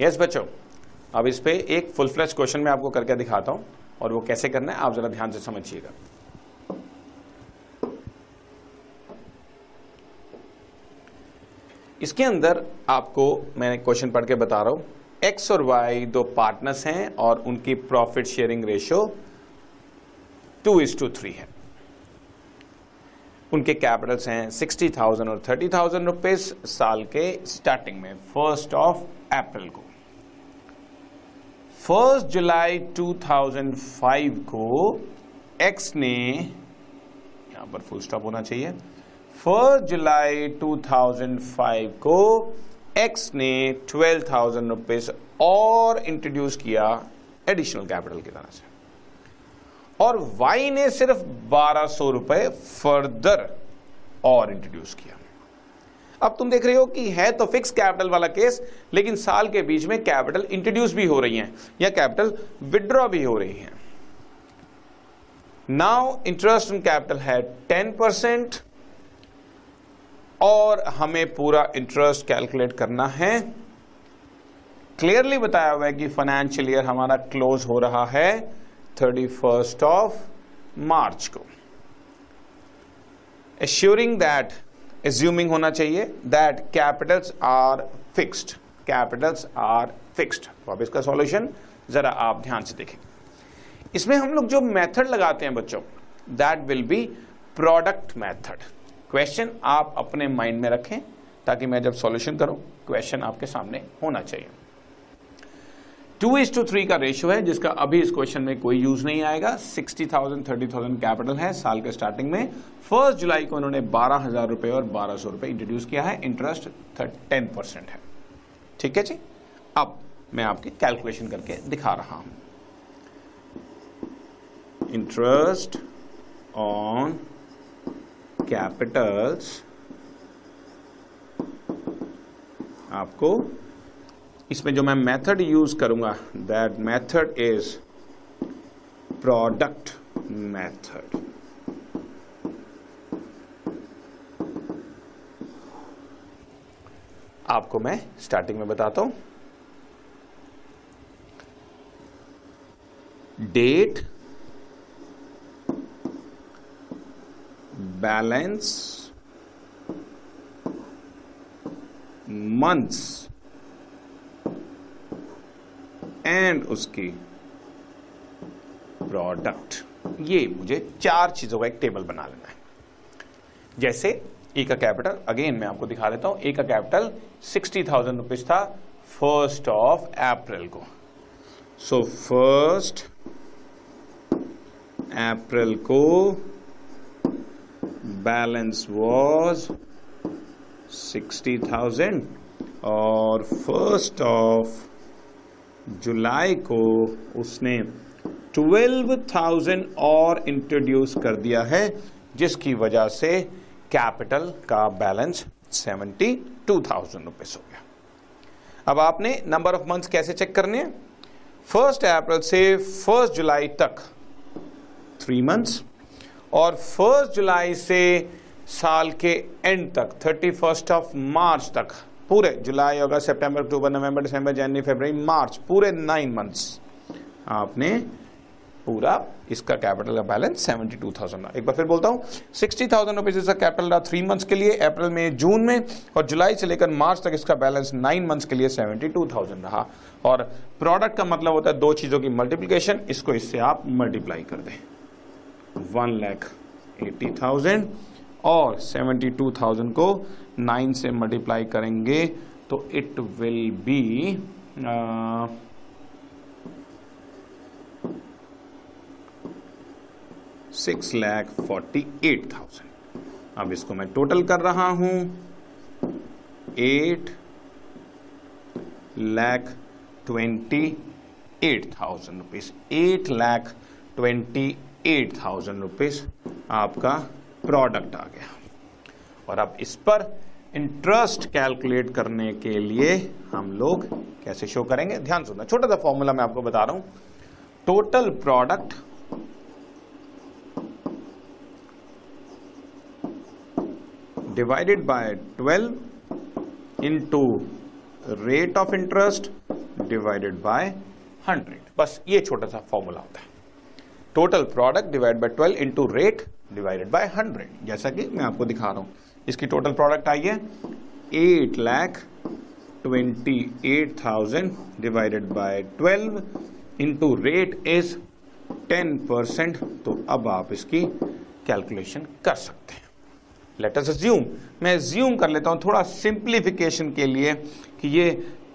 Yes बच्चों, अब इस पे एक फुल फ्लैश क्वेश्चन मैं आपको करके दिखाता हूं और वो कैसे करना है आप जरा ध्यान से समझिएगा। इसके अंदर आपको मैं क्वेश्चन पढ़ के बता रहा हूं, एक्स और वाई दो पार्टनर्स हैं और उनकी प्रॉफिट शेयरिंग रेशियो 2:3 है। उनके कैपिटल्स हैं 60,000 और 30,000 रुपीस साल के स्टार्टिंग में 1 अप्रैल को। 1 जुलाई 2005 को एक्स ने, यहां पर फुल स्टॉप होना चाहिए, 1 जुलाई 2005 को एक्स ने 12,000 रुपीस और इंट्रोड्यूस किया एडिशनल कैपिटल की तरह से, और वाई ने सिर्फ 1,200 रुपए फर्दर और इंट्रोड्यूस किया। अब तुम देख रहे हो कि है तो फिक्स कैपिटल वाला केस, लेकिन साल के बीच में कैपिटल इंट्रोड्यूस भी हो रही है या कैपिटल विड्रॉ भी हो रही है। नाउ इंटरेस्ट ऑन कैपिटल है 10% और हमें पूरा इंटरेस्ट कैलकुलेट करना है। क्लियरली बताया हुआ है कि फाइनेंशियल ईयर हमारा क्लोज हो रहा है 31 मार्च को। एश्योरिंग दैट, एज्यूमिंग होना चाहिए, that capitals are fixed, capitals are fixed. तो अब इसका सॉल्यूशन जरा आप ध्यान से देखें। इसमें हम लोग जो मेथड लगाते हैं बच्चों, that will be product method. Question आप अपने माइंड में रखें ताकि मैं जब सॉल्यूशन करूं क्वेश्चन आपके सामने होना चाहिए। 2:3 का रेशियो है जिसका अभी इस क्वेश्चन में कोई यूज नहीं आएगा। 60,000 30,000 कैपिटल है साल के स्टार्टिंग में। 1 जुलाई को उन्होंने 12,000 रुपए और 1,200 रुपए इंट्रोड्यूस किया है। इंटरेस्ट 10% है। ठीक है जी, अब मैं आपके कैलकुलेशन करके दिखा रहा हूं। इंटरेस्ट ऑन कैपिटल्स आपको इसमें जो मैं मेथड यूज करूंगा, that method is product method. आपको मैं स्टार्टिंग में बताता हूं, डेट, बैलेंस, मंथ्स एंड उसकी प्रोडक्ट, ये मुझे 4 चीजों का एक टेबल बना लेना है। जैसे ए का कैपिटल, अगेन मैं आपको दिखा देता हूं, ए का कैपिटल 60,000 रुपीज था 1 अप्रैल को। सो 1 अप्रैल को बैलेंस वॉज 60,000 और 1 जुलाई को उसने 12,000 और इंट्रोड्यूस कर दिया है, जिसकी वजह से कैपिटल का बैलेंस 72,000 रुपीस हो गया। अब आपने नंबर ऑफ मंथ्स कैसे चेक करने हैं? 1 अप्रैल से 1 जुलाई तक 3 मंथ्स, और 1 जुलाई से साल के एंड तक 31 मार्च तक पूरे जुलाई, अगस्त, सितंबर, अक्टूबर, नवंबर, दिसंबर, जनवरी, फरवरी, मार्च, पूरे 9 मंथ्स आपने पूरा इसका कैपिटल का बैलेंस 72,000 था। एक बार फिर बोलता हूँ, 60,000 रुपीज इसका कैपिटल था 3 मंथ्स के लिए, अप्रैल में, जून में, और जुलाई से लेकर मार्च तक इसका बैलेंस 9 मंथ्स के लिए 72,000 रहा। और प्रोडक्ट का मतलब होता है 2 चीज़ों की मल्टीप्लीकेशन, इसको इससे आप मल्टीप्लाई कर दें। 1,80,000 और 72,000 को 9 से मल्टीप्लाई करेंगे तो इट विल बी 6,48,000। अब इसको मैं टोटल कर रहा हूं, 8,28,000 रुपीज, 8,28,000 रुपीज आपका प्रोडक्ट आ गया। और अब इस पर इंटरेस्ट कैलकुलेट करने के लिए हम लोग कैसे शो करेंगे, ध्यान सुनना, छोटा सा फॉर्मूला मैं आपको बता रहा हूं। Total product divided by 12 into rate of interest divided by 100, बस ये छोटा सा फॉर्मूला होता है। Total product divide by 12 into rate divided by 100, जैसा कि मैं आपको दिखा रहा हूँ। इसकी टोटल प्रोडक्ट आई है 8,28,000 divided by 12 into rate is 10%। तो अब आप इसकी कैलकुलेशन कर सकते हैं। लेट अस अज्यूम, मैं अज्यूम कर लेता हूं थोड़ा सिंप्लीफिकेशन के लिए कि ये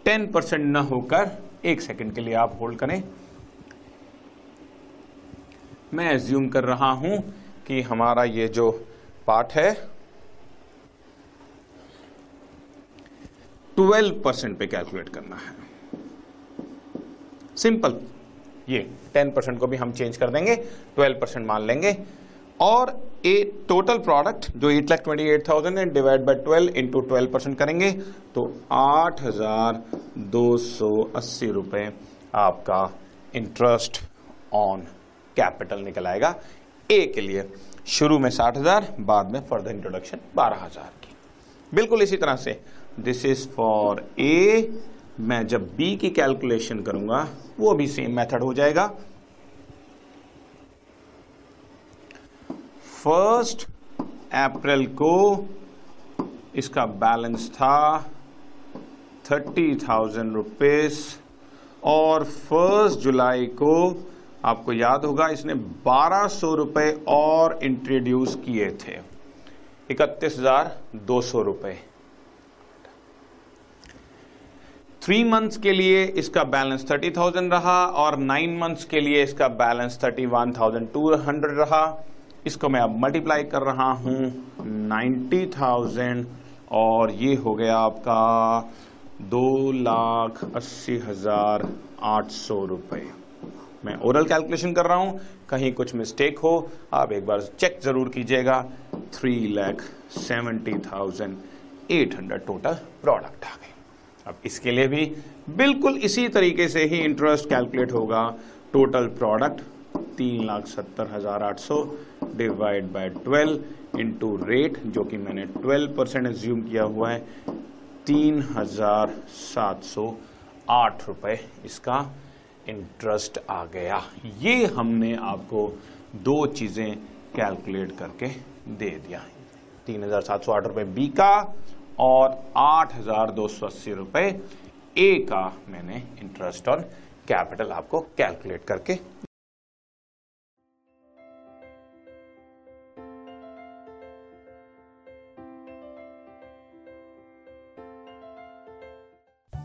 10% ना होकर, एक सेकंड के लिए आप होल्ड करें, मैं अज्यूम कर रहा हूं कि हमारा ये जो पार्ट है 12% पे कैलकुलेट करना है। सिंपल, ये 10% को भी हम चेंज कर देंगे, 12% मान लेंगे। और टोटल प्रोडक्ट जो 8,28,000 है डिवाइड बाय 12 इंटू 12% करेंगे तो 8,280 रुपये आपका इंटरेस्ट ऑन कैपिटल निकल आएगा। ए के लिए शुरू में 60,000, बाद में फर्दर इंट्रोडक्शन 12,000 की। बिल्कुल इसी तरह से दिस इज फॉर ए। मैं जब बी की कैलकुलेशन करूंगा वो भी सेम मेथड हो जाएगा। फर्स्ट अप्रैल को इसका बैलेंस था 30,000 रुपीस और 1 जुलाई को आपको याद होगा इसने 1,200 रुपये और इंट्रोड्यूस किए थे, 31,200 रुपये। 3 मंथ्स के लिए इसका बैलेंस 30,000 रहा और 9 मंथ्स के लिए इसका बैलेंस 31,200 रहा। इसको मैं अब मल्टीप्लाई कर रहा हूं 90,000 और ये हो गया आपका 2,80,800 रुपये। मैं ओरल कैलकुलेशन कर रहा हूं, कहीं कुछ मिस्टेक हो आप एक बार चेक जरूर कीजिएगा। 3,70,800 टोटल प्रोडक्ट आ गए। अब इसके लिए भी बिल्कुल इसी तरीके से ही इंटरेस्ट कैलकुलेट होगा। Total product 3,70,800 divide by 12 into rate जो कि मैंने 12% एज्यूम किया हुआ है 3,708 रुपये इसका इंटरेस्ट आ गया। ये हमने आपको दो चीज़ें कैलकुलेट करके दे दिया, 3,708 रुपये बी का और 8,280 रुपये ए का मैंने इंटरेस्ट ऑन कैपिटल आपको कैलकुलेट करके